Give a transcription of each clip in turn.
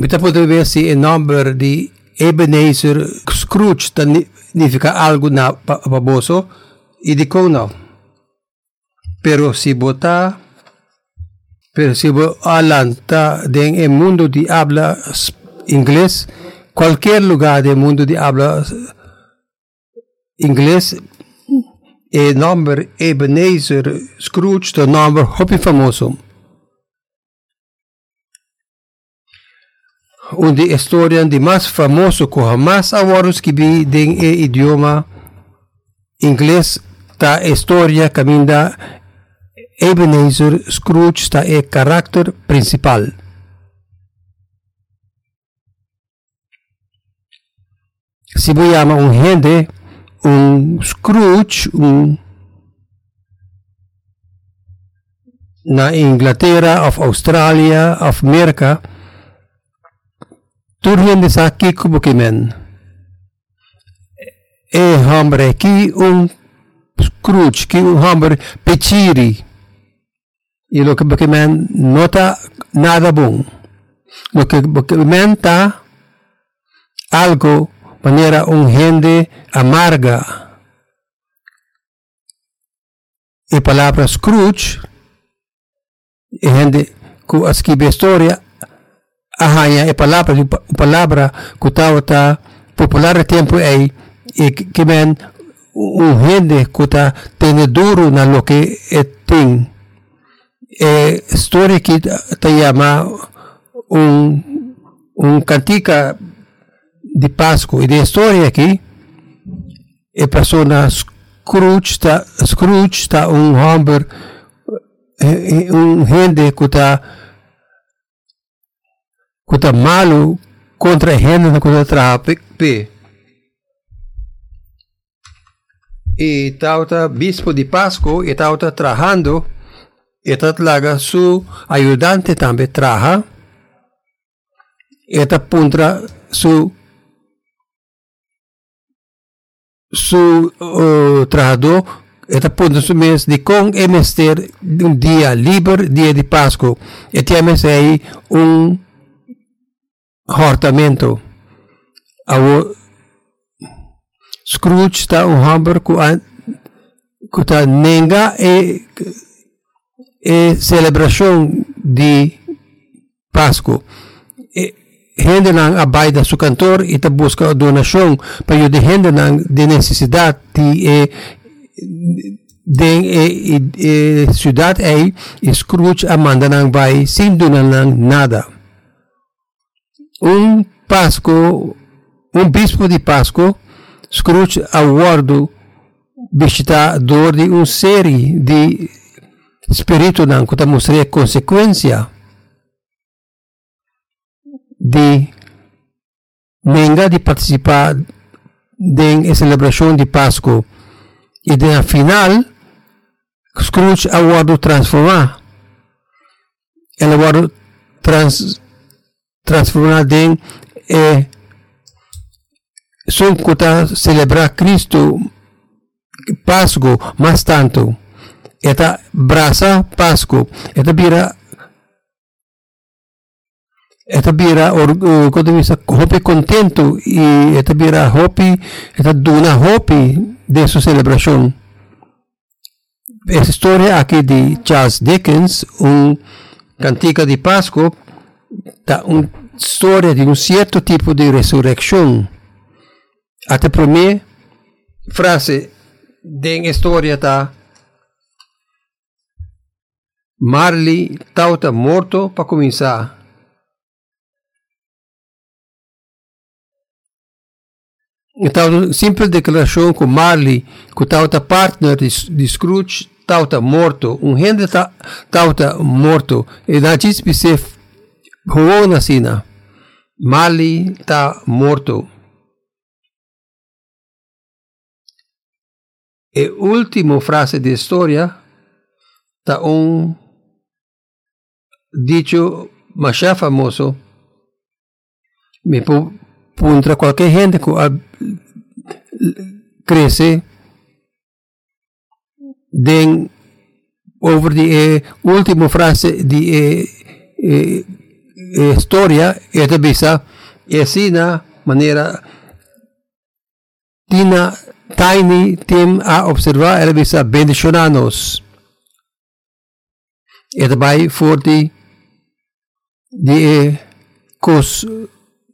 Kita potrebbe versi il numero di Ebenezer Scrooge, significa algo na baboso idi kono. Pero si alanta den el mundo de habla inglés, cualquier lugar del mundo de habla inglés, el nombre Ebenezer Scrooge es un nombre muy famoso. Una de las historias más famosas que jamás había escrito en el idioma inglés, esta historia camina Ebenezer Scrooge está el carácter principal. Si me llama un gente, un Scrooge, na Inglaterra, of Australia, of América, turgen de aquí como que men. Hombre aquí un Scrooge, que un hombre pechiri. Y lo que Buckman no está nada bueno. Lo que Buckman está algo, manera un gente amarga. Y palabra Scrooge, y gente que escribe historia, y palabra que está popular tiempo ahí, y que men un gente que está teneduro en lo que tiene. Historia que te llama un cantica de Pascua, y de historia aquí persona Scrooge está un hombre, un gente que está malo contra gente que está pe y está bispo de Pascua y está trabajando. Esta tlaga su ayudante también trabaja. Esta punta su trabajador. Esta punta su mes de con emester un día libre, día de Pascua. Este mes hay un apartamento. Scrooge está un hombre que está nega celebración de Pascua. Gente abaida su cantor y te busca donación para ayudar gente de necesidad de ciudad ahí, y Scrooge amanda vai sin donar nada. Un bispo de Pascua, Scrooge awardo visitador de una serie de espíritu que te mostré consecuencia de venga de participar en la celebración de Pascua, y de la final Scrooge aguardo transformar el aguardo transformar en son que te celebrar Cristo Pascua más tanto. Esta brasa Pascua, esta bira, hopi contento, y esta bira hopi, esta duna hopi de su celebración. Esta historia aquí de Charles Dickens, un cantica de Pascua, da una historia de un cierto tipo de resurrección. Esta primera frase de la historia está: Marley está muerto para comenzar. Una simple declaración con Marley, que está partner de Scrooge, está muerto. Un gente está muerto. Y la gente se jugó en la cena. Marley está muerto. La última frase de la historia está un dicho más famoso. Me contra cualquier gente que crece den over de última frase de historia visa jesina manera tina tajni tim a observa el visa bendicionanos. Eta by 40 de cos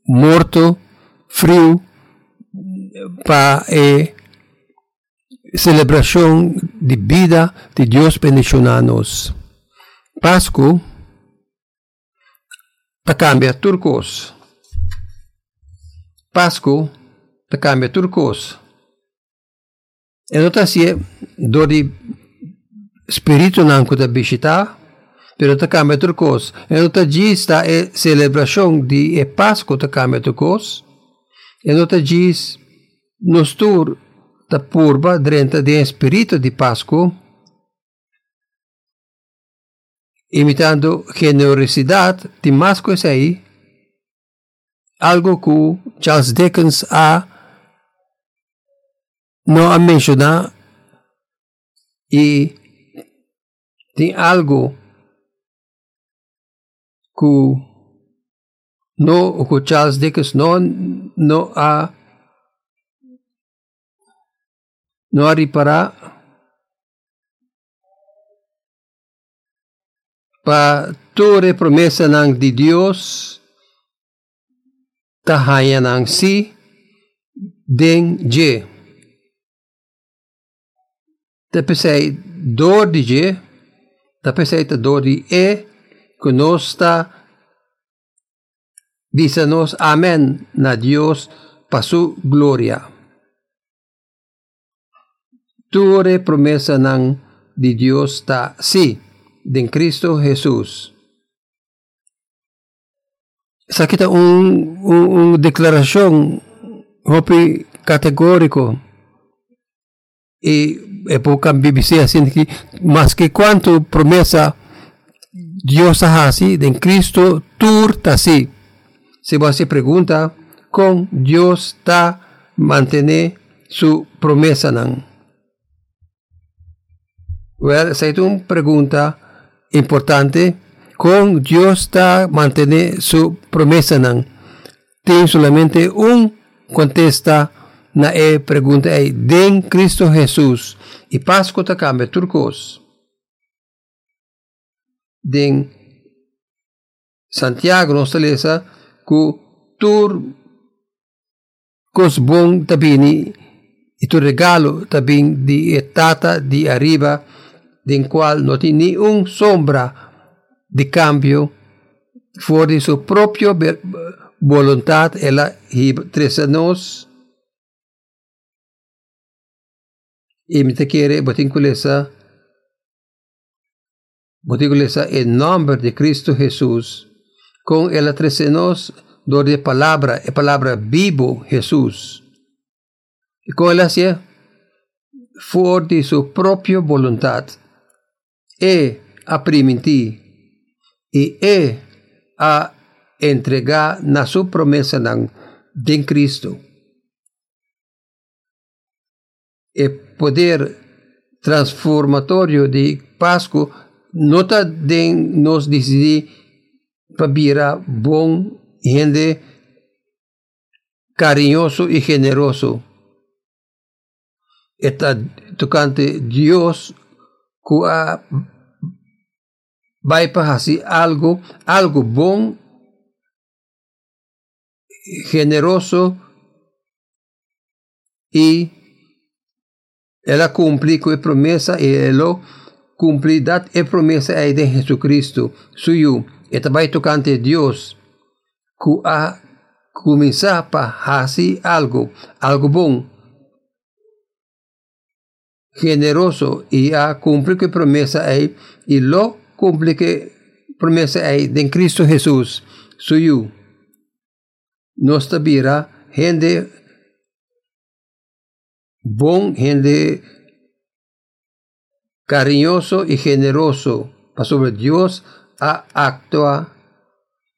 morto frio pa celebración de vida de Dios bendicionanos. Pascu ta cambia turcos. Enotasie dori spiritu nanku da bishita, pero ta cambia turcos. Enotagis ta celebración de Pascu ta cambia turcos. Enotagis nostur ta purba drenta de espíritu de Pascu, imitando generosidad de Masco Esai, algo que Charles Dickens no ha mencionado, y de algo que Charles Dickens no ha reparado para toda promesa de Dios tahaya nang si den je tapesei dor de je tapesei ta dor de conosta disanos amen na Dios pa su gloria. Toda promesa nang di Dios ta si din Cristo Jesus. Sa kita un declaración hopi categórico y época BBC así que más que cuanto promesa Dios hace din Cristo turta sí. Se va a hacer pregunta con Dios ta mantener su promesa nan. Well, sa itong pregunta importante, con Dios ta mantener su promesa nan. Tiene solamente un contesta na pregunta den Cristo Jesús y Pascua ta cambia turcos. Den Santiago nos lesa ku tur cosbon tabini y tu regalo tabin di etata di arriba din cual no tiene ni un sombra de cambio fuori su propio volontad ella tresanos y me te quiere botinculesa el nombre de Cristo Jesús con ella tresanos dor de palabra e palabra vivo Jesús y con ella se fuori su propio voluntad apriminti y a entregar na su promesa nan din Cristo. El poder transformatorio de Pascua nota den nos decide para bon gente cariñoso y generoso. Está tocante Dios cua vai para así algo bon, generoso y ella cumple con promesa y ella cumple dat e promesa de Jesucristo suyo. Eta vai tocante Dios que ha comenzado para así algo bon, generoso y ha cumple con promesa y lo cumple que promesa de Cristo Jesús suyo. Nuestra vida gente bon, gente cariñoso y generoso para sobre Dios a actua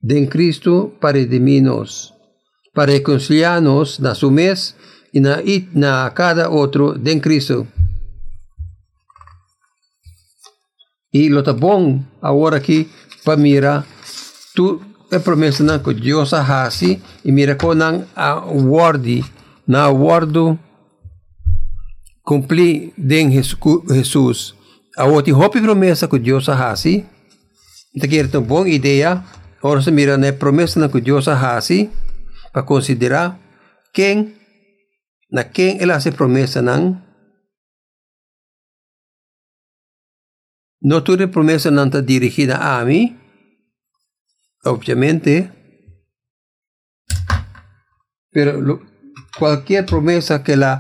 de Cristo para redimirnos, para reconciliarnos na su mes y na cada otro de Cristo. Y lo tabón ahora aquí para mirar promesa ng Diyosa hasi imirako ng worthy na wordo cumpli din Jesus. Awoti hopi promesa ko Diyosa hasi itakir itong buong ideya or sa mira na promesa ng Diyosa hasi pakonsidera king na king elase promesa ng noture promesa nanta dirigida a mi, obviamente, pero cualquier promesa que la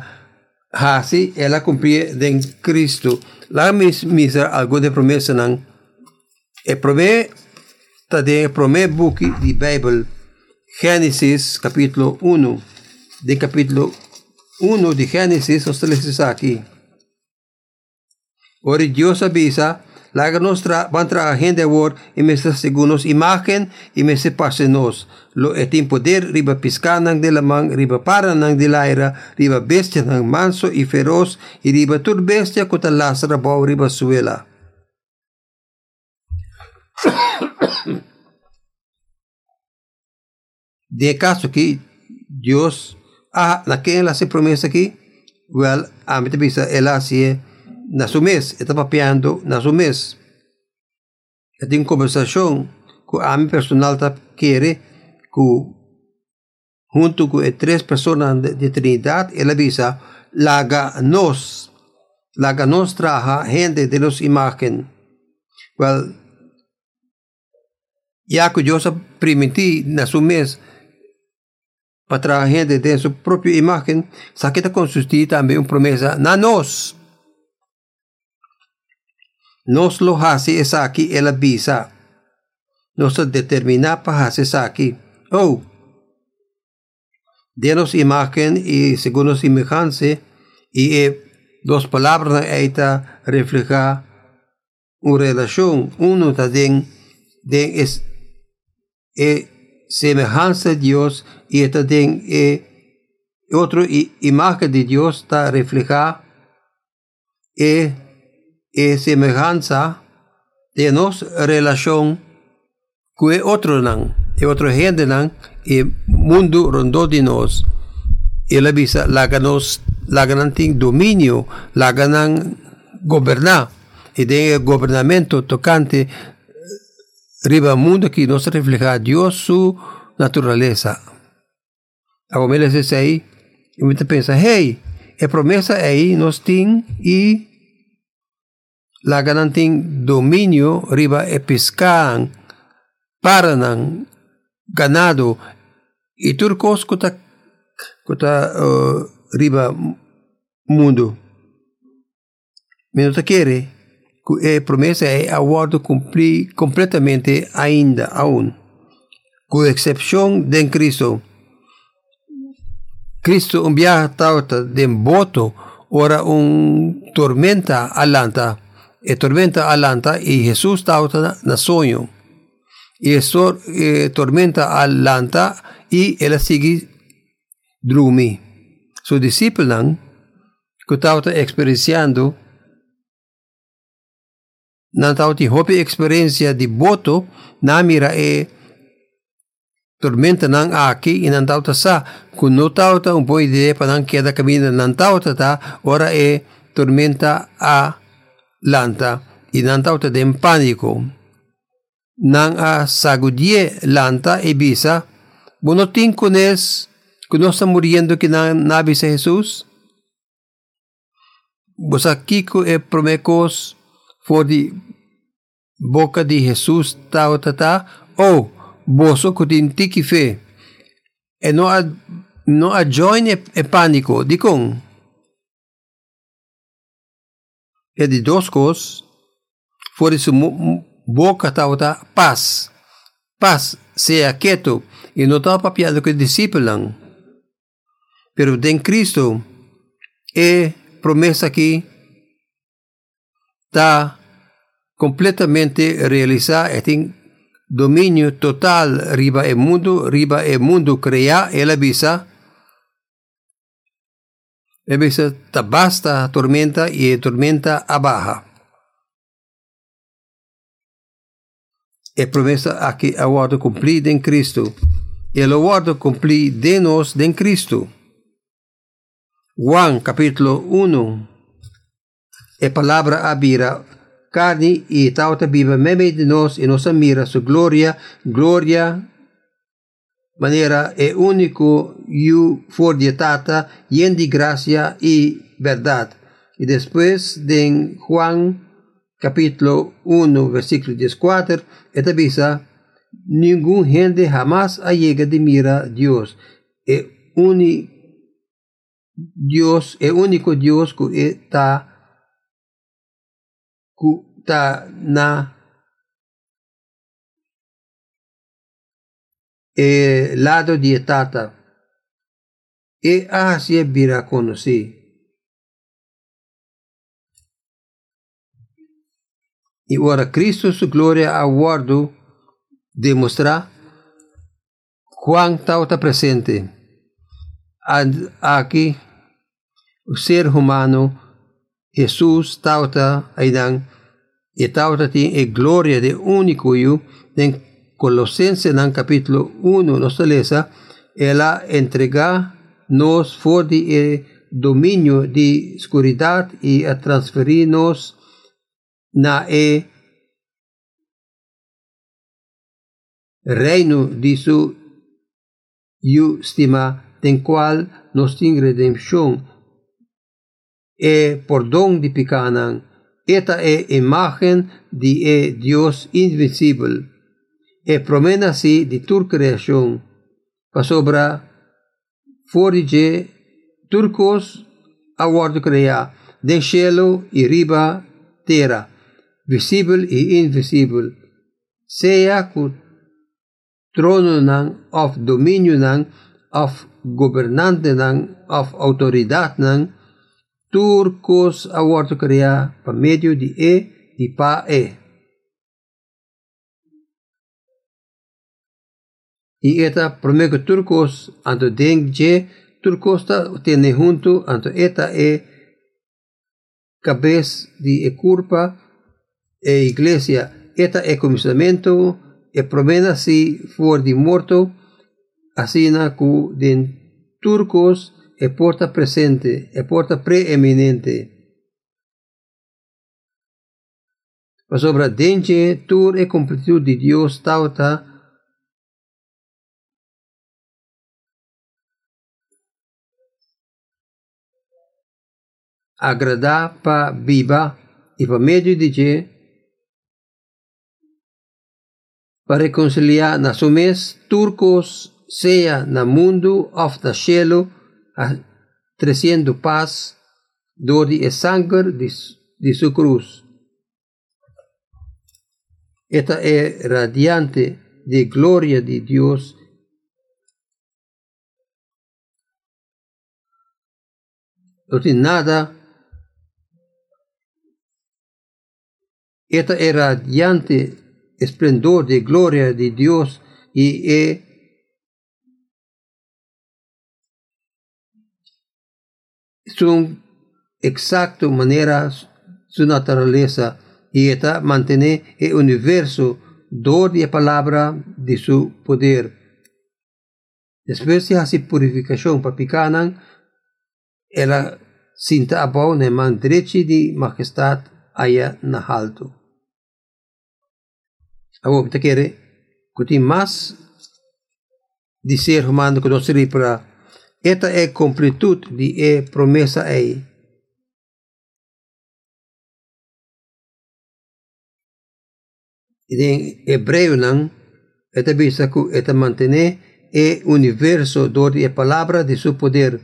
hace, ella cumple en Cristo. La misma algo de promesa nan, e promesa de primer book di Bible, Génesis capítulo 1, de capítulo 1 de Génesis, os lees aquí. Ahora Dios avisa la que nos van trabajando de word y me según nos imagen y me sepasenos. Lo es tiempo de riba piscanan de la man, riba paranan de la era, riba bestia nan manso y feroz y riba turbestia cota lazara bau riba suela. De caso que Dios, la que él hace promesa aquí, well, a mí te pisa, él hace na su mes, está papeando na su mes. Ito yung conversasyon ko aming personal ta kere ko junto ko tres personas de Trinidad, el avisa, laga nos traja gente de los imagen. Well, ya que Dios permití na su mes para traja gente de su propia imagen, sa que te consistí también una promesa na nos. Nos lo hace es aquí el avisa. Nos determina para hacer aquí. Oh, denos imagen y según nos semejanza y dos palabras esta refleja una relación. Uno también de es semejanza de Dios y también otro imagen de Dios está refleja e semejanza de nos relación que otro nan, y otro gente nan, y mundo rondó de nos, y la visa la ganan ting dominio, la ganan gobernar, y de gobernamento tocante riba mundo que nos refleja Dios su naturaleza. Ahora me les dice ahí, y me piensa, hey, la promesa ahí nos ting y la gananting dominio riba episcan paranan ganado y turcos cota riba mundo menos quiere que promesa es aguardo cumplir completamente ainda aún con excepción de Cristo un viaje tauta de voto ora un tormenta alanta tormenta alanta y Jesús tauta na sueño. Y eso tormenta alanta y él sigue drumi. Sus discípulos que están experienciando na tauti hopi experiencia de voto na mira tormenta nan aki y nan tauta sa que no tauta un buen idea para nan queda camino nan tauta ta ora tormenta a lanta y nantauta de pánico nan a sagudie lanta y visa bueno tinko nes que no está muriendo que nan avisa Jesús vos aquí que promecos for di boca de Jesús tautata o vos cutintiki fe e no a join e pánico dicon e de dos cos fuera su boca tauta paz sea quieto y no está papiado que discípulos pero en Cristo promesa que está completamente realizada este dominio total riba el mundo crea el avisa. A veces basta tormenta y tormenta abaja. è promessa a chi ha guardo completo in Cristo, e lo guardo completo di noi in Cristo. Juan capitolo 1. E palabra abira carne e tauta viva meme de nós e nossa mira su gloria manera e único you for dietata y en de gracia y verdad. Y después de Juan capítulo 1 versículo 14 et avisa ningún gente jamás allega de mira Dios e único Dios, el único Dios que está lado de tata. E así vira conocí. Y ahora Cristo su gloria aguardo demostrar Juan tauta presente. Aquí o ser humano Jesus tauta aidan e tauta ti e gloria de único yo en Colosenses nan capítulo 1 nos lesa ela entrega nos for de dominio de oscuridad y a transferirnos na e reino de su justima ten cual nos tiene redención e perdón de pecanan. Esta es imagen de Dios invencible. E promena así de tu creación. Pasobra forige turcos aguardo crea de cielo y riba tierra, visible y invisible. Sea que trono nan, of dominio nan, of gobernante nan, of autoridad nan, turcos aguardo crea por medio de e y pa e. Y esta promete turcos ante dengue turcos tiene junto ante esta e cabeza de curva e iglesia. Esta es comisionamiento e promena si for de muerto así nacu den turcos e porta presente, e porta preeminente. Mas obra dente, tur e completud de Dios tauta agrada pa viva e pa medio de je pa reconciliar na sumes turcos sea na mundo of da cielo treciendo paz dor y sangre de su cruz. Esta es radiante de gloria de Dios no tiene nada. Esta es radiante esplendor de gloria de Dios y es su exacta manera, su naturaleza, y esta mantiene el universo dor de palabra de su poder. Después se hace purificación para picanan, ella cinta abajo en mano derecha de majestad allá en alto. Ahora, te quiere que más de ser humano que no sirve para. Esta es completud de promesa ahí. En hebreo, esta visa que esta mantiene el universo de palabra de su poder.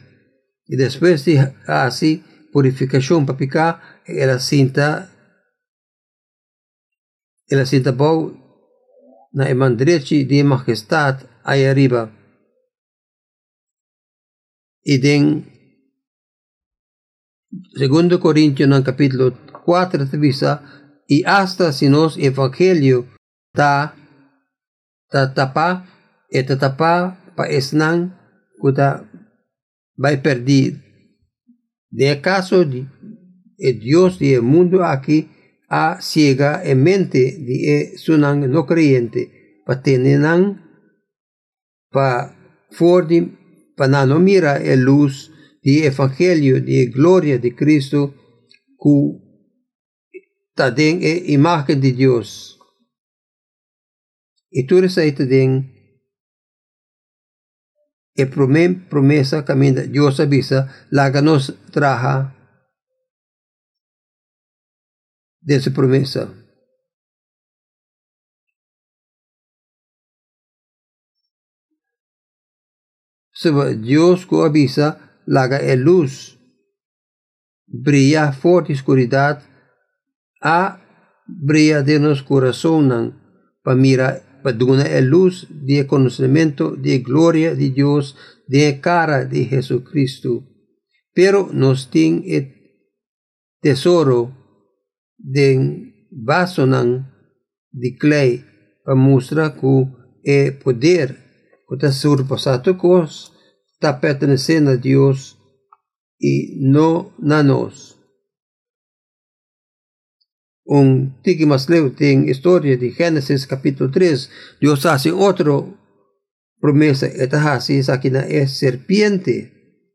Y después de hacer purificación para picar, la cinta bau na eman derecha de majestad ahí arriba. Y en 2 Corintios en capítulo 4 te visa y hasta si nos evangelio ta tapa pa esnan kuta vai perdido de acaso de Dios y el mundo aquí a ciega e mente die sunang no creyente patenenan pa fordim pananomira e luz di evangelio di gloria di Cristo cu taden e imagen di Dios. Itures ay taden e promesa caminda Dios avisa la que nos traja de su promesa. Dios que avisa la que luz brilla fuerte oscuridad a brilla de nos corazonan para mirar Paduna es luz de conocimiento de gloria de Dios de cara de Jesucristo, pero nos tiene el tesoro de vasonan de clay para mostrar que el poder que está surpasado cos está perteneciendo a Dios y no a nosotros. Un tiki más leo en historia de Génesis capítulo 3. Dios hace otra promesa. Esta hace esa que es serpiente.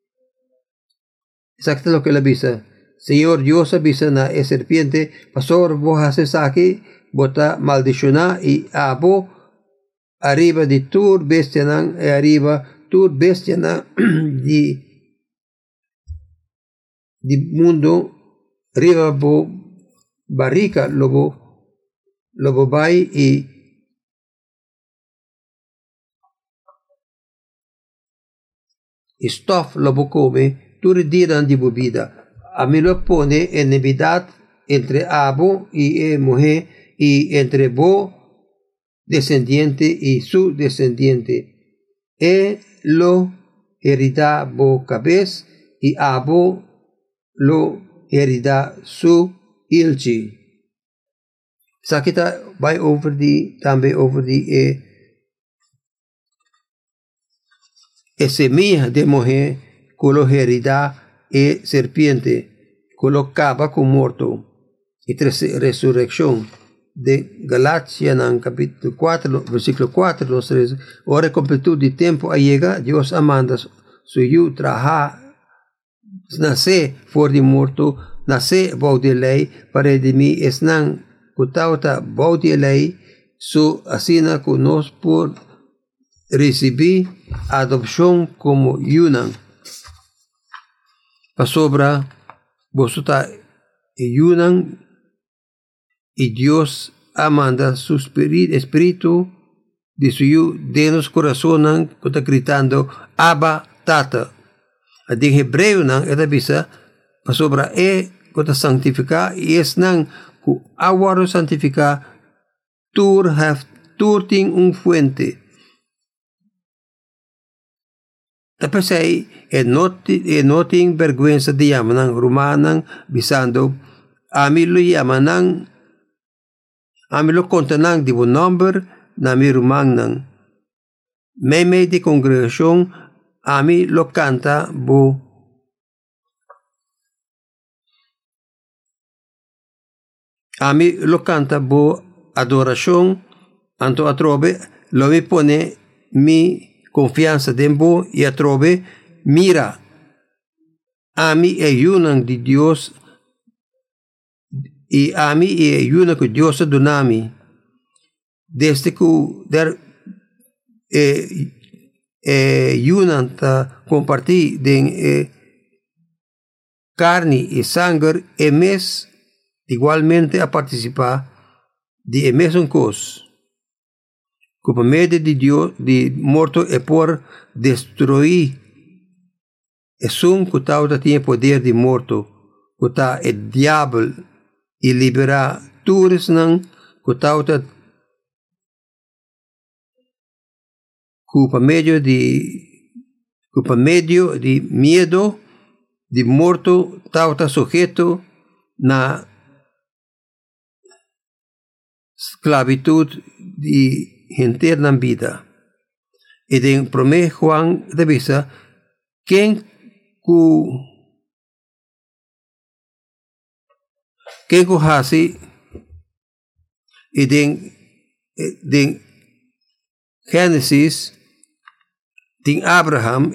Exacto lo que le avisa. Señor Dios avisa na es serpiente. Pastor vos haces aquí. Bota maldicioná y abo. Arriba de tur bestianan. Arriba tur bestianan. Di mundo. Arriba bo. Barrica lobo bay y stoff lobo come tu retiran de bebida a mí lo pone en evidad entre abo y mujer y entre bo descendiente y su descendiente lo herida bo cabeza y abo lo herida su ilchi. Sakita by over the tambe over the semilla de mujer colo herida e serpiente colocaba con muerto y tres resurrección de Galatia en capítulo 4 versículo 4 los 3 ahora completud de tiempo llega Dios amanda suyo traja nace for de muerto nace baudelei para redimir esnan cutauta baudelei su asina con nos por recibir adopción como yunan. Pasobra vosotá yunan y Dios amanda su espíritu de suyo de nos corazonan cuta gritando Abba Tata. De hebreo nan eta bisa pasobra kota santifica y es nan ku awaro santifica tur ting un fuente. Tapasay no ting vergüenza de yamanang rumanang bisando amilo yamanang amilo kontanang di bu number nami rumangnang meme de congregación ami lo canta bu ami lo canta bo adoración anto atrobe lo me pone mi confianza de bo y atrobe mira ami ayunan de Dios y ami ayunan que Dios donami desde que der ayunan ta compartir de carne y sangre y mes igualmente a participar de mesma cosa. Como medio de Dios, de muerto es por destruir. Es un que tiene poder de muerto, que está el diablo y libera todos que como medio de miedo, de muerto, está sujeto na esclavitud de gente en vida. Y en promesa Juan de Visa, quien hace ding Genesis, ding Abraham,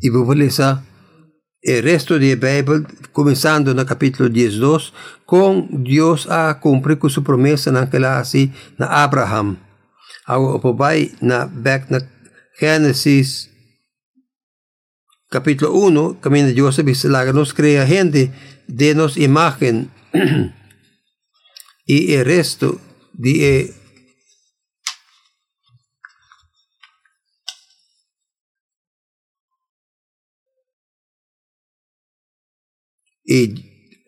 ibubuli sa el resto de Bible, comenzando no capítulo 12, con Dios a cumprir con su promesa na kalasi na Abraham. Ako upabay na back na Genesis capítulo 1, kami na Diyos bisalaga nos crea gente, denos imagen y el resto de y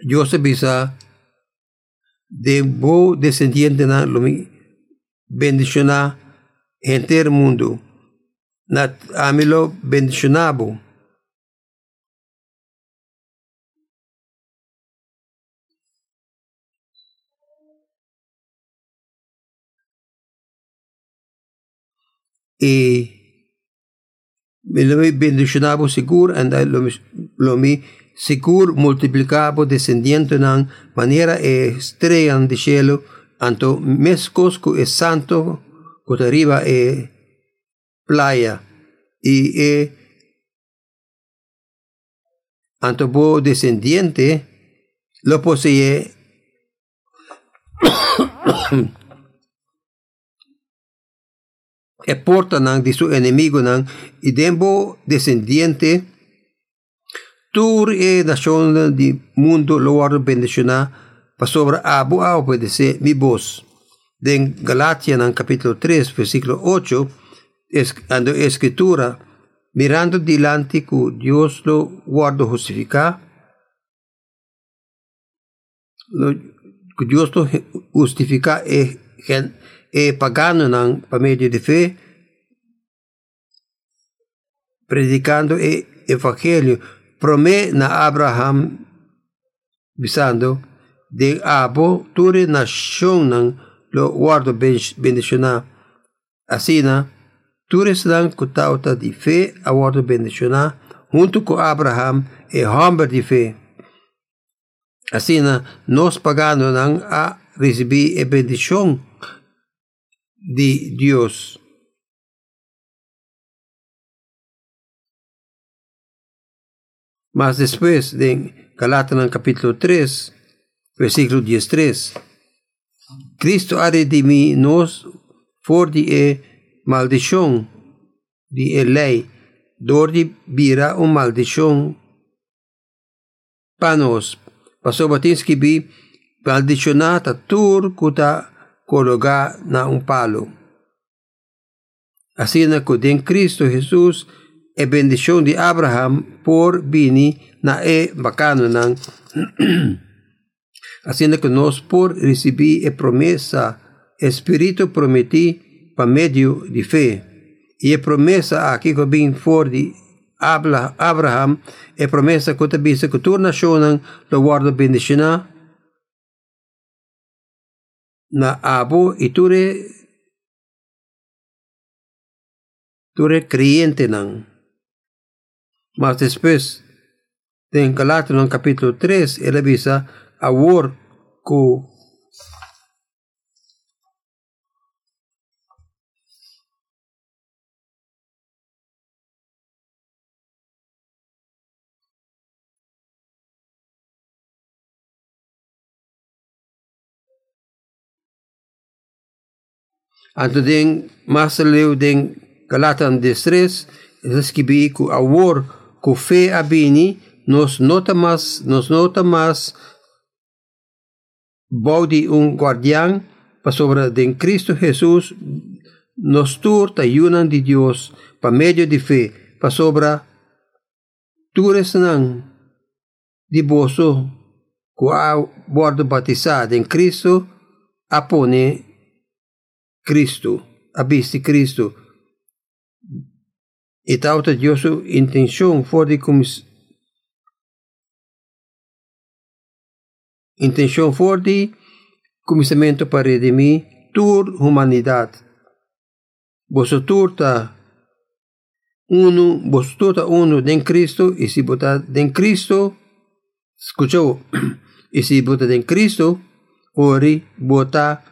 Joseph Isa de bo descendiente na lumi bendiciona enter mundo na amilo bendicionabo y lumi bendicionabo seguro and lumi sigur multiplicabo descendiendo nan manera estrella de cielo, anto mezcosco es santo, cota arriba playa, y anto bo descendiente lo posee porta nan de su enemigo nan, y dembo descendiente tur nación di mundo loar bendiciona pa sobra abu a obedece mi voz. Den Galatia en capítulo 3 versículo 8 es ando escritura mirando delante cu Dios lo guardo justifica lo cu Dios lo justifica pagano nan pa medio de fe predicando evangelio promé na Abraham visando de abo ture nación nan lo guardo bendiciona asina ture sedan cutauta de fe a guardo bendiciona junto con Abraham hombre de fe asina nos pagando nan a recibir bendición de Dios. Mas después de Galatians capítulo 3, versículo 13, Cristo ha redimido nos por de maldición de ley, donde vira un maldición para nos. Pasó batins que vi maldicionata tur cuta cologa na un palo. Así na en Cristo Jesús e bendición de Abraham por vini na bacano nan haciendo que nos por recibir promesa espíritu prometí pa medio de fe y promesa aquí que vin for de Abraham promesa que te dice que tu nación lo guardo bendiciona na abo y ture creyente nan. Mas después de en Galatas capítulo 3, él avisa a word cu anto den mas leu den Galatas 3 escribi cu a word con fe abini nos nota más body un guardián pa sobre de Cristo Jesús nos turta ayunan de Dios pa medio de fe pa sobre turesnan de boso cua bordo batizado en Cristo apone Cristo abisti Cristo. Y tauta Dios su intención for de comenzamiento para redimir tur humanidad. Vosotros 1 bostota 1 den Cristo y si bota den Cristo, escuchó, y si bota den Cristo, ori bota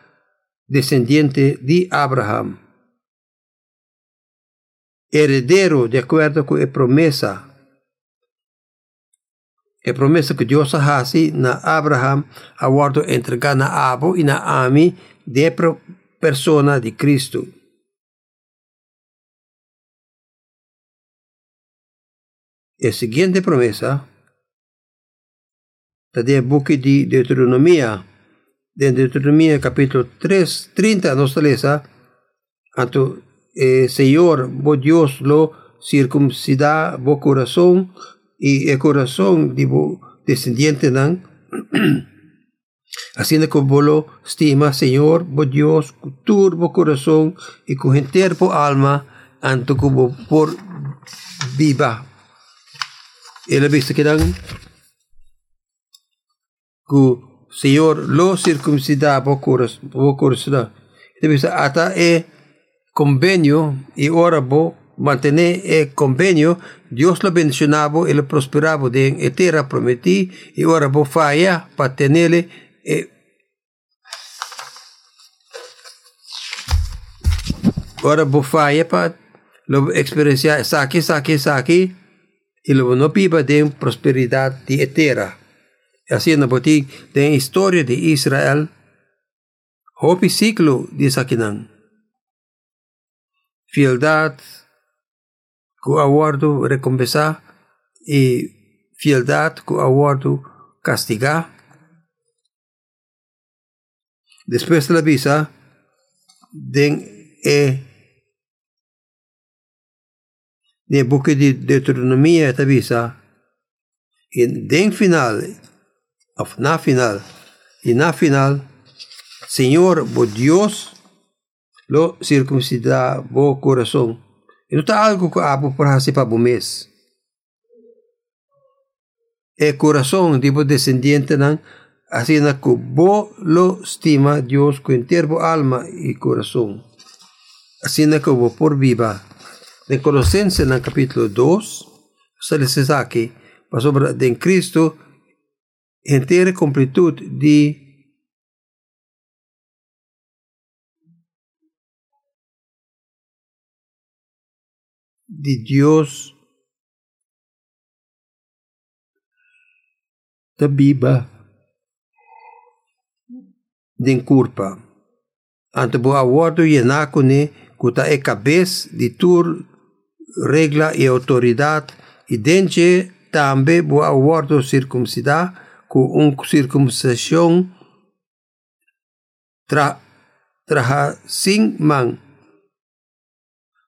descendiente de Abraham, heredero de acuerdo con la promesa. La promesa que Dios hace a Abraham, aguardo entregar a Abo y a Ami de persona de Cristo. La siguiente promesa está en el buque de Deuteronomía. En Deuteronomía capítulo 3, 30 nos lesa, anto Señor, vos Dios lo circuncida vos corazón y el corazón de vos descendiente nan, haciendo que vos lo estima, Señor, vos Dios, turbo corazón y cogenter por alma, anto como por viva. Y la vista que dan, que Señor lo circuncida vos corazón. La vista hasta convenio y ahora vos mantener el convenio, Dios lo mencionaba y lo prosperaba de la tierra prometida y ahora vos falla para tenerle ahora vos falla para lo experienciar saque y lo no piba de prosperidad de tierra. Así en la botín de la historia de Israel hopi ciclo de saquinan fieldad, que aguardo recompensar y fieldad, que aguardo castigar. Después de la visa, den el buque de Deuteronomía esta visa, en den final, of na final, y na final, Señor, vos Dios, lo circuncida vos corazón. Y no está algo que hago para hacer para vos mes. El corazón de vos descendiente nan, haciendo que vos lo estima Dios con entero alma y corazón. Haciendo que vos por viva. En Colosenses en el capítulo 2, se les dice aquí, para sobre de en Cristo, entera completud de Dios de viva de culpa. Ante bo aguardo llena con cuta e cabeza de tur regla y autoridad y denche tambe bo aguardo circuncidá con un circuncisión traja sin man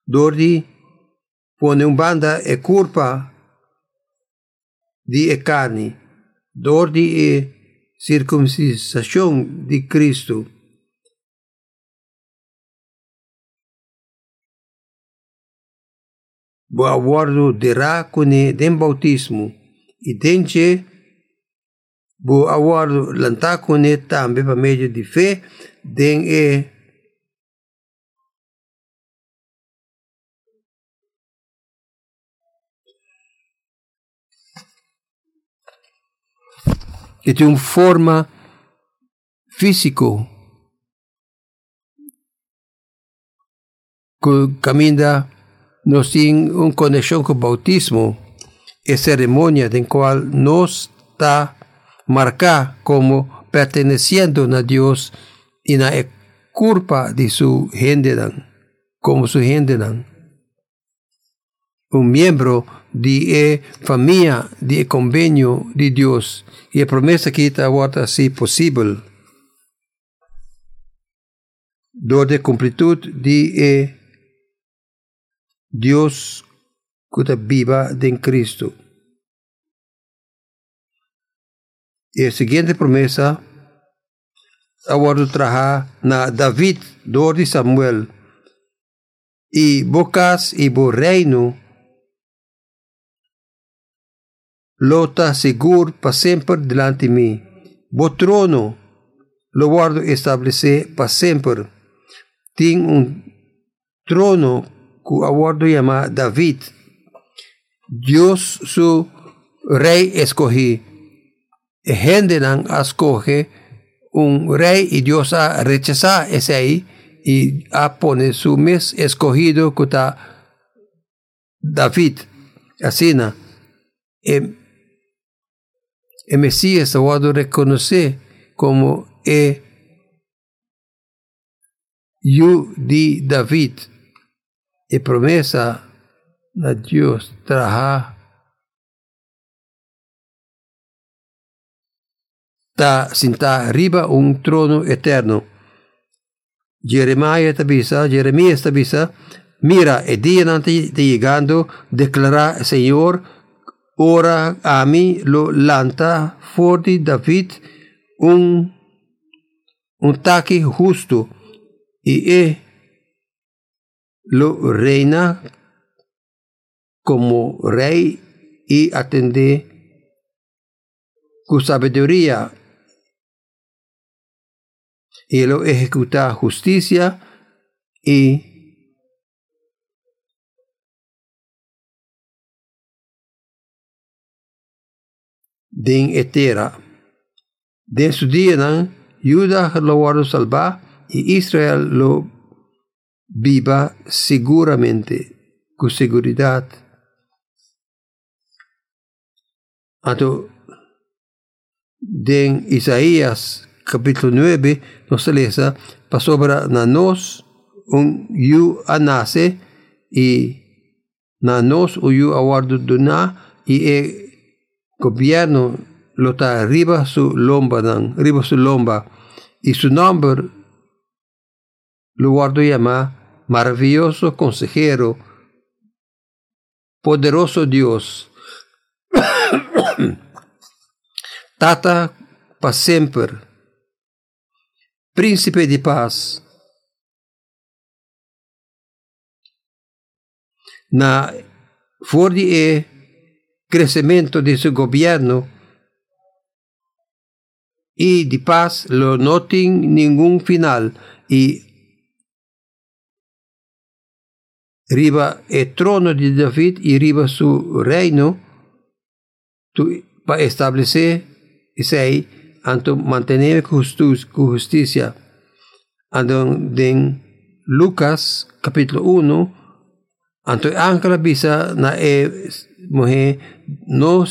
dordi pone un banda e curpa di e carne, dor di e circuncisión di Cristo. Bo aguardo dirá con e den bautismo, y denche bo aguardo lanta con e tambe pa medio di fe, den e que tiene una forma física que camina no sin una conexión con el bautismo, es ceremonia en la cual nos está marcada como perteneciendo a Dios y la culpa de su gente, como su gente, un miembro de la familia, de convenio de Dios. Y la promesa que está ahora así posible. Dor de completud de Dios que está viva en Cristo. Y la siguiente promesa ahora traja na David, dor de Samuel. Y bocas y bo reino lo está seguro para siempre delante de mí. Bo trono lo guardo establecer para siempre. Tengo un trono que aguardo llamar David, Dios su rey escogí. Hendelan escoge un rey y Dios ha rechazado ese ahí y ha pone su mes escogido cuta David. Asina. El Mesías ha sido reconocido como el Hijo de David. La promesa de Dios trajo está sentada arriba un trono eterno. Jeremías está mira, el día antes de llegando, declara, Señor, ora a mí lo lanta fuerte David un taque justo y lo reina como rey y atende con sabiduría y lo ejecuta justicia y den etera. De su día, Judá lo guardo salva y Israel lo viva seguramente, con seguridad. Entonces, en Isaías capítulo 9, nos lesa, pasó para nanos un yu anase y nanos un yu aguardo duna y gobierno lo está arriba su lomba y su nombre lo guardo llama maravilloso consejero, poderoso Dios, tata para siempre, príncipe de paz. Na fuera de crecimiento de su gobierno y de paz lo no tiene ningún final y arriba el trono de David y arriba su reino para establecer ese anto mantener justicia. Entonces, en Lucas capítulo 1 anto ángel avisa na mujer no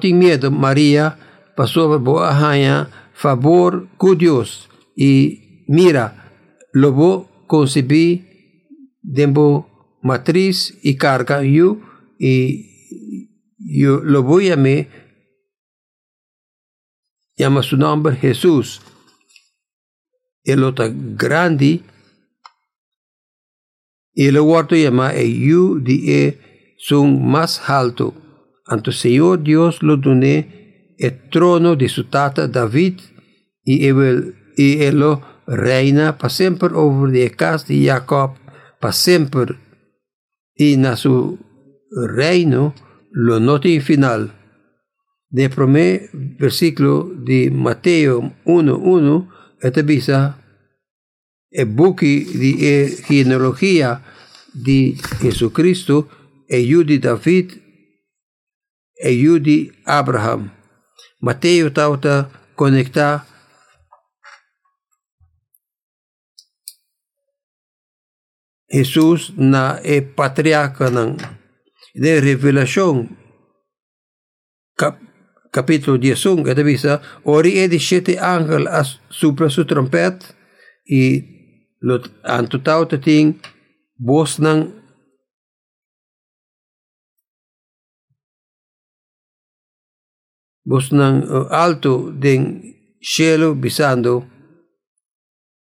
tiene miedo. María pasó por boa favor con Dios y mira lo bo concebí dembo matriz y carga yo lo voy a me llama su nombre Jesús el otro grande. Y el huerto llama a Yu de son más alto. Anto Señor Dios lo doné el trono de su tata David y él lo reina para siempre over de casa de Jacob para siempre. Y en su reino lo noté final. De primer versículo de Mateo 1:1 esta visa el buque de genealogía de Jesucristo, el hijo de David, el hijo de Abraham. Mateo está conectado Jesús na el patriarca de Revelación capítulo 10, esta visa, ori el siete ángel sopla su trompeta y lo anto tauta ting voz nang alto den cielo visando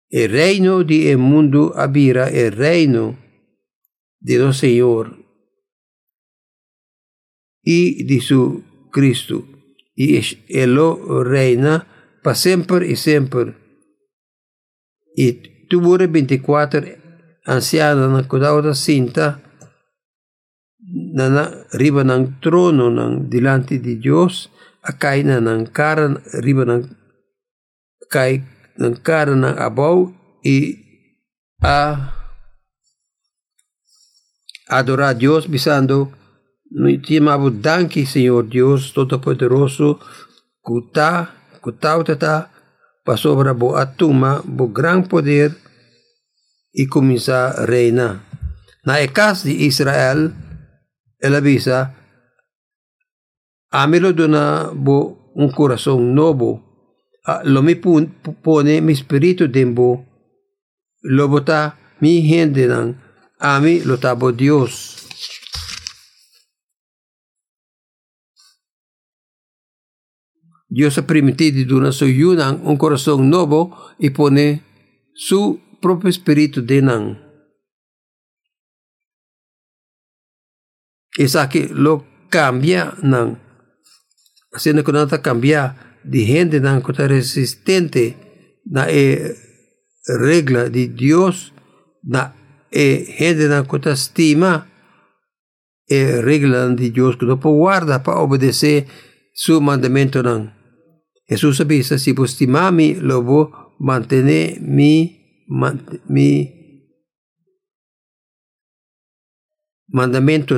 el reino de el mundo abira el reino de los Señor y de su Cristo y él lo reina para siempre y siempre. Y tuvo 24 ancianos con la cinta arriba del trono delante de Dios acá en la cara arriba en la cara abajo y adorar a Dios pensando, te amavo danke, Señor Dios Todopoderoso, que está para sobre boa tuma, bo gran poder y comienza a reinar. Na casa de Israel, él avisa, ámelo dona bo un corazón nuevo, lo me pone mi espíritu dembo, lo bota mi gente nan, a mí lo tabo Dios. Dios ha permitido dona soyunan un corazón nuevo y pone su propio espíritu denan. Es aquí lo cambia nan, haciendo que no está cambiar. De gente que está resistente a la regla de Dios, la gente que está estima la regla de Dios, que no puede guardar para obedecer su mandamiento. Jesús avisa, si vos estimame, lo voy a mantener mi mandamiento.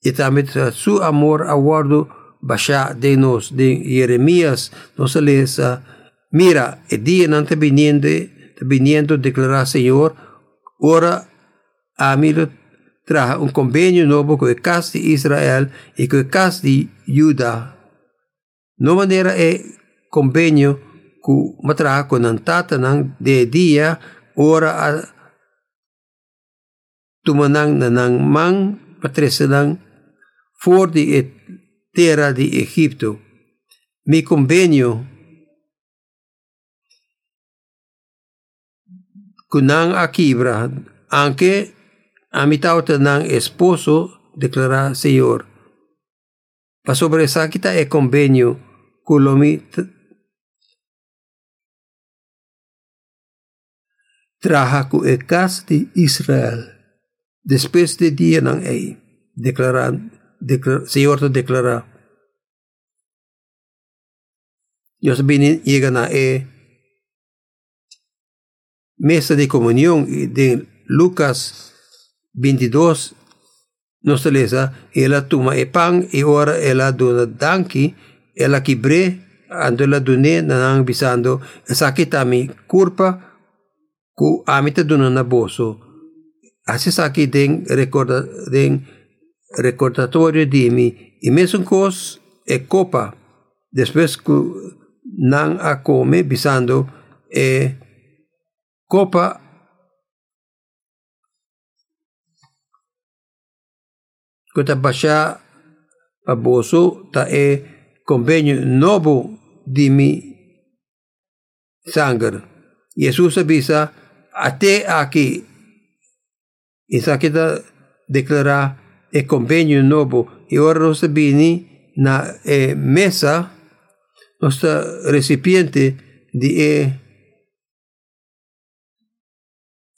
Y también su amor aguardo Basha de nos, de Jeremías, nos lees, mira, el día no está viniendo, declara Señor, ahora a mí lo trajo un convenio nuevo con el casa de Israel y con el casa de Judá. No manera el convenio que me trajo con Antatanan de día, ahora a Tumanang Nanang Man, Patresanang, for the tierra de Egipto. Mi convenio kunang akibra, aunque a mitad tenang esposo, declara Señor. Pa sobre esa kita el convenio kulomi traja ku el casa de Israel. Después de día nang ei, Señor te declara. Dios viene y llega a mesa de comunión de Lucas 22. Nos lees, él toma el pan y ahora él dona danki, él quibre, ando la doné, nanan visando, esa que está mi culpa, que a mí te donan a bozo. Así es aquí den recordatorio de mi y me son cos e copa después que nan a come visando copa que ta basha aboso ta convenio novo de mi sangre. Jesús avisa ate aquí y sa que ta declara el convenio nuevo y ahora nos viene na mesa nuestra recipiente de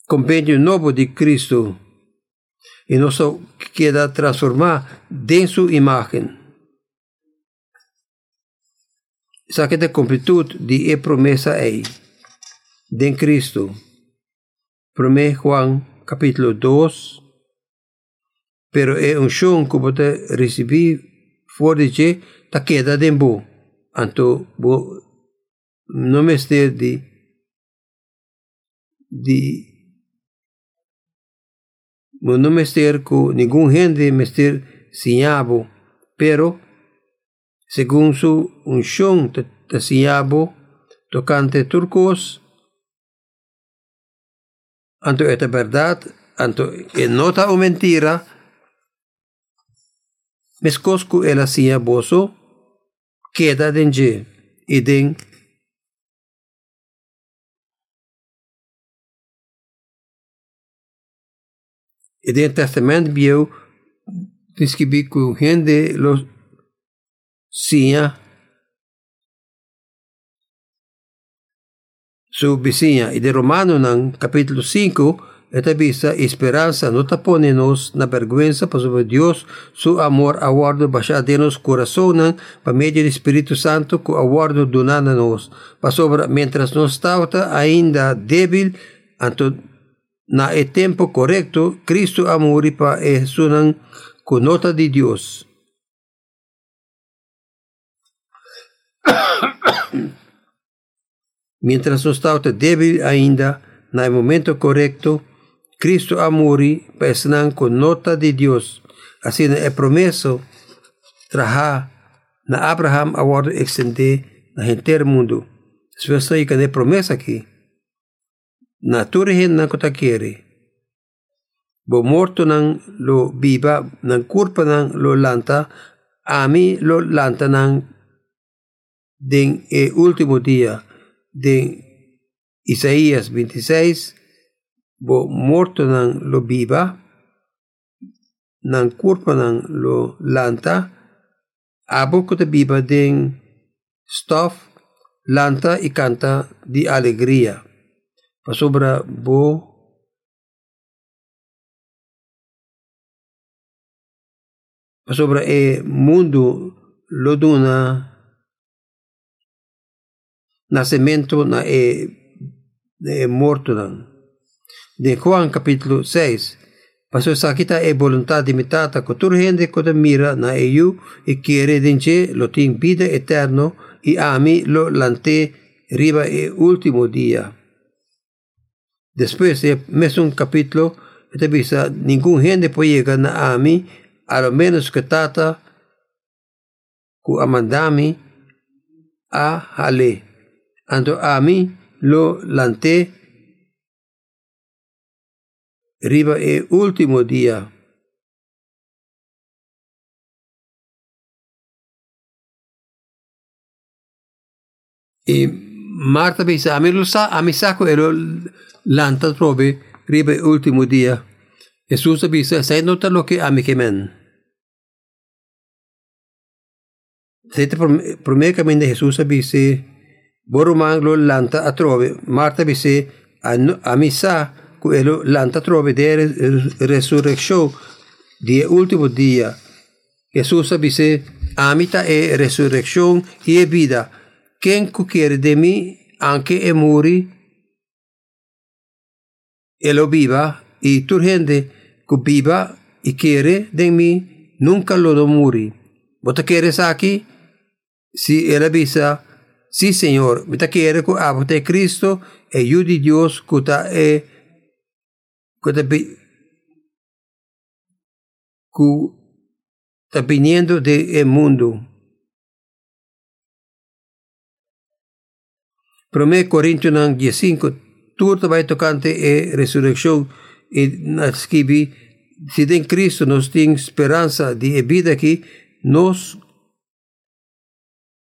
convenio nuevo de Cristo y nos queda transformar de su imagen. Saque de completud de promesa de Cristo. 1 Juan capítulo 2. Pero es un unción que puede recibir fuera de que te queda de vos. Anto, vos no me estés no me estés con ningún gente, me estés sin abo. Pero, según su unción, te sin abo, tocante turcos, anto esta verdad, anto que no está mentira, Mescosco el hacía bozo, queda denge y den testamento vio describí que gente los sía su vecina y de Romano nan capítulo 5 esta vista esperanza no taponenos na vergüenza para sobre Dios, su amor aguardo basha de nos corazonan, para medio del Espíritu Santo que aguardo donándonos. Para sobre, mientras nos estaba ainda débil, anto na e tempo correcto, Cristo amori pa e sunan kunota di Dios. Mientras nostate débil ainda, na el momento correcto, Cristo amori pa e sunan kunota di Dios. Así na e promeso traha na Abraham award extende na henter mundo. Suesta y kane promesa ki. Naturihin ng kotakiri. Bomorto ng lo biba ng kurpa ng lo lanta, ami lo lanta ng ding e ultimo dia ding Isaías 26, bomorto ng lo biba ng kurpa ng lo lanta, abo kotabiba ding stuff lanta y canta di alegría. Pasobra bo pasobra e mundo lo duna nacimiento na e morto dan. De Juan capítulo 6 paso sakita e voluntad de mitata coturgende coda mira na eu e quiere denche lo tin vida eterno y ami lo lante riba e último día. Después de mesón capítulo, esta visa, ningún gente puede llegar a mí, a lo menos que tata, que amandami a jale. Ando a mí, lo lante, riba el último día. Y Marta visa, a mí saco el lanta trove, riba el último día. Jesús avisa, se nota lo que a mí quemen. Se te primer camino de Jesús avisa, borumán lo lanta a trove. Marta avisa, a mí saco el lanta trove de resurrección, de último día. Jesús avisa, a mí ta e resurrección y e vida. Quien quiere de mí, aunque e muri, e lo viva, y tu gente que viva y quiere de mí, nunca lo do muri. ¿Vos te quieres aquí? Si él avisa, sí, Señor, me te quiere que abo de Cristo, e yo de Dios que ta e, que ta viniendo de el mundo. 1 Corintios 15, todo trabajo tocante e resurrección y nascibi, si en Cristo nos tiene esperanza de vida aquí, nos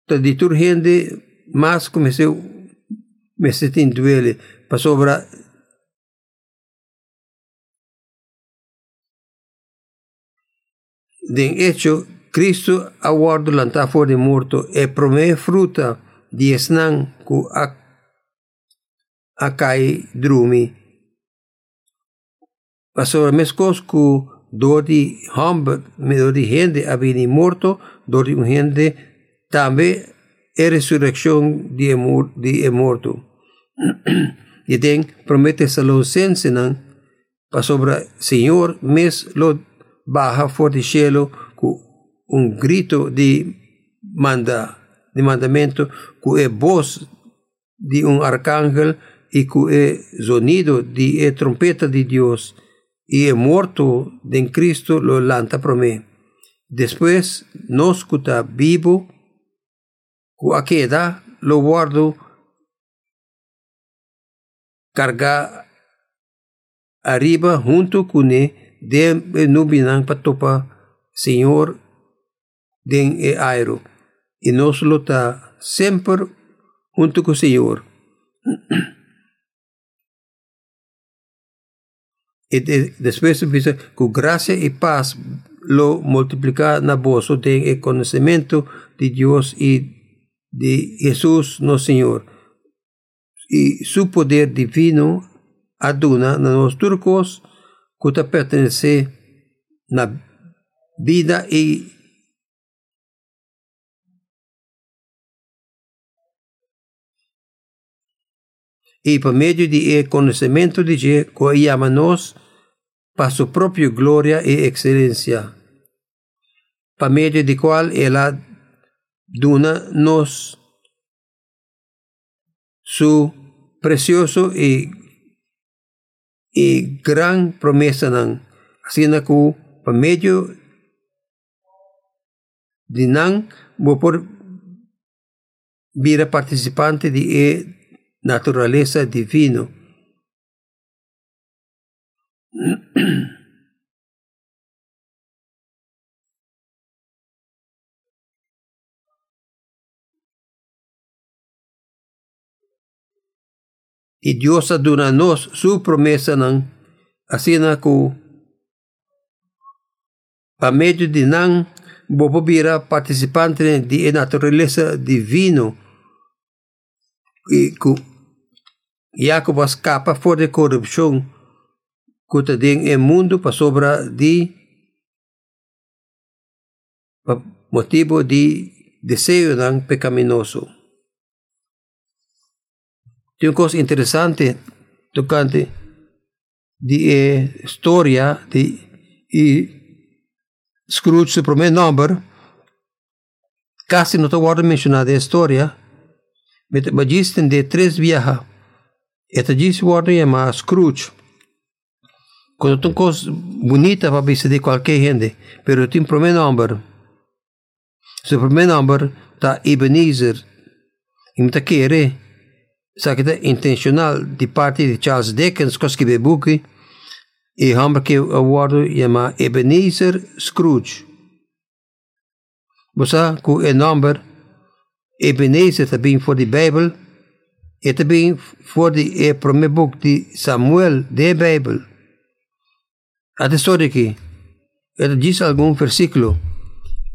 deturgende más como se te duele. Pasobra de hecho, Cristo aguardo lanta fuera de muerto e promete fruta dieznan ku akai drumi. Pasó mezcos ku dodi hambre, me dodi gente abini muerto, dodi un gente también e resurrección de muerto. Y den promete salosensenan, pasó Señor, mes lo baja fuerte cielo ku un grito de mandamento, que es voz de un arcángel y que es sonido de trompeta de Dios, y es muerto de Cristo lo lanta promé. Después nos que está vivo, que a queda lo guardo, carga arriba junto con él, de nubinan patopa, Señor, de el aero. Y nos lo está siempre junto con el Señor. Y después empieza con gracia y paz lo multiplica en vos de el conocimiento de Dios y de Jesús, no Señor. Y su poder divino aduna a los turcos que te pertenece la vida y e por medio de el conhecimento de que guia-nos para su propia gloria e excelencia, por medio de cual ela dona nos su precioso e gran promesa, assim que por medio de nan vou por vir participante de naturaleza divina. E Deus dá nos sua promessa, assim que a meio de nós vamos virar participantes de natureza divina, e Jacob escapa fora de corrupção que tem em mundo para sobra de motivo de desejo pecaminoso. Tem uma coisa interessante tocante de história de Scrooge, seu primeiro número, quase não está mencionada a história, mas dizem de três viagens. Esta diz que chama Scrooge. Quando tem coisa bonita para ver de qualquer gente, mas tem um primeiro número. Seu primeiro número está Ebenezer, e não está querendo. Isso que é intencional de parte de Charles Dickens, que escreveu o livro, e o homem que o aguardo chama Ebenezer Scrooge. Você sabe que o nome Ebenezer também foi da Bíblia, e também foi do primeiro livro de Samuel da Bíblia. A história aqui, ele diz algum versículo,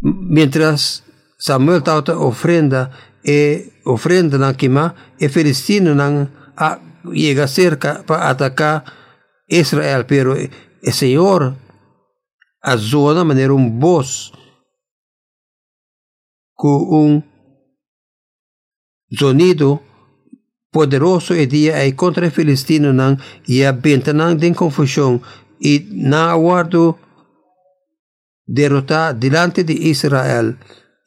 mientras Samuel estava ofrenda, e ofrenda na queima, e Filistino chega cerca para atacar Israel, pero o Senhor azou de maneira voz com zonido poderoso e dia e contra o Filistino e a venta de confusão e na aguardo derrotar delante de Israel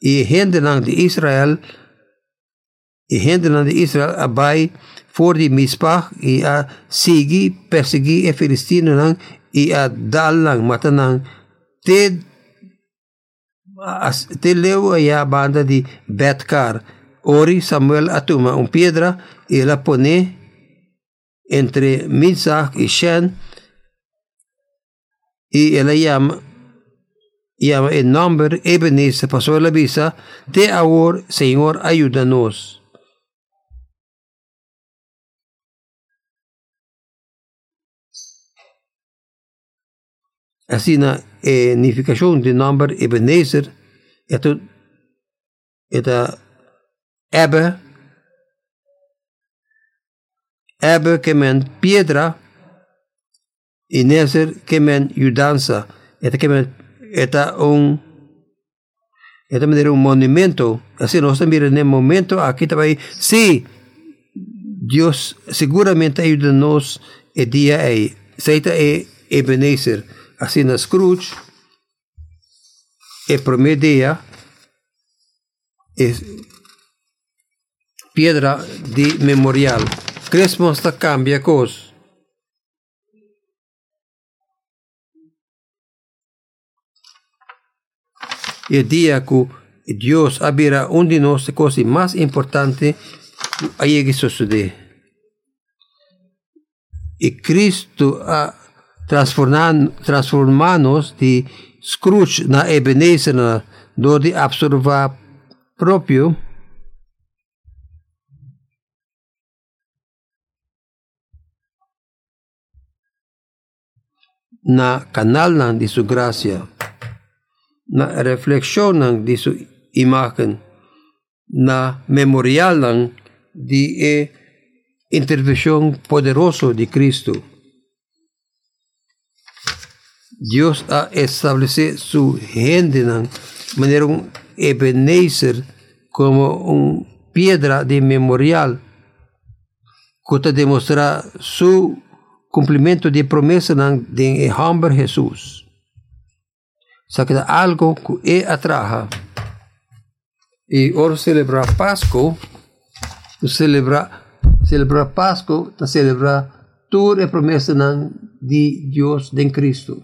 e gente de Israel. E gente de Israel vai fora de Mispah e a seguir, perseguir os filistinos e a dar-lhe, matar-lhe. Até leu a banda de Betcar. Ori Samuel atoma uma pedra e ela põe entre Mispah e Shen e ela chama o nome Ebenezer, passou a visa, até agora, Senhor, ajuda-nos. Assim, a significação do nome Ebenezer é Ebe, que mean pedra, e Nezer, que mean ajudança. Esta maneira um monumento. Assim, nós estamos mirando no momento aqui também. Sim, Deus seguramente ajuda-nos o dia aí. Seita é Ebenezer. Assim, na Scrooge, é primeiro dia, é pedra de memorial. Christmas cambia coisa. E o dia que Deus abrirá de nós a coisa mais importante aí é que sucede. E Cristo a transformar-nos de Scrooge na Ebenezer, onde absorva próprio na canal de sua graça, na reflexão de sua imagem, na memorial de intervenção poderosa de Cristo. Deus a estabelecido sua gente de maneira Ebenezer como uma pedra de memorial Cota demonstrará su cumplimiento de promesa de hombre Jesús. Se queda algo que él atraja. Y ahora celebrar Pascua, celebrar Pascua, celebrar toda la promesa de Dios en Cristo.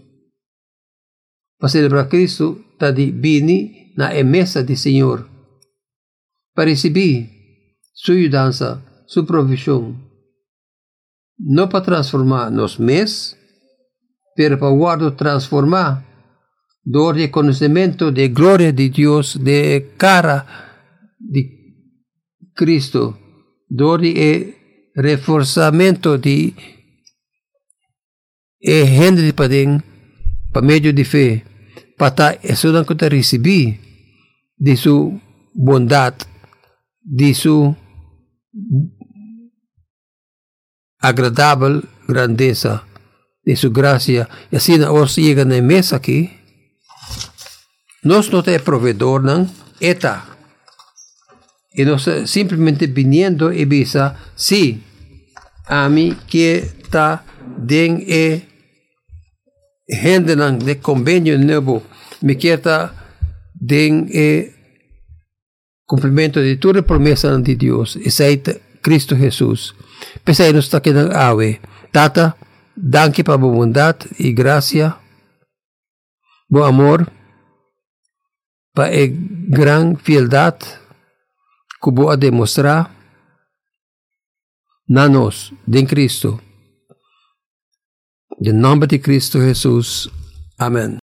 Para celebrar Cristo, está de venir a la mesa del Señor, para recibir su ayudanza, su provisión. No para transformarnos más, pero para guardar, transformar, dar el conocimiento de gloria de Dios, de cara de Cristo, dar el reforzamiento de el género de Padén, por medio de fe, para estar que te recibí de su bondad, de su agradable grandeza, de su gracia. Y así nos llega a mesa aquí. Nos no te proveedor nan eta. Y nos simplemente viniendo y visa, sí, a mí que está den e gente nan de convenio nuevo, me quieta den e cumplimiento de toda promesa de Dios, excepto Cristo Jesús. Pese nos está quedando ave. Tata, danke para bondad y gracia, buen amor, para gran fieldad que voy a demostrar nanos de Cristo. En nombre de Cristo Jesús. Amén.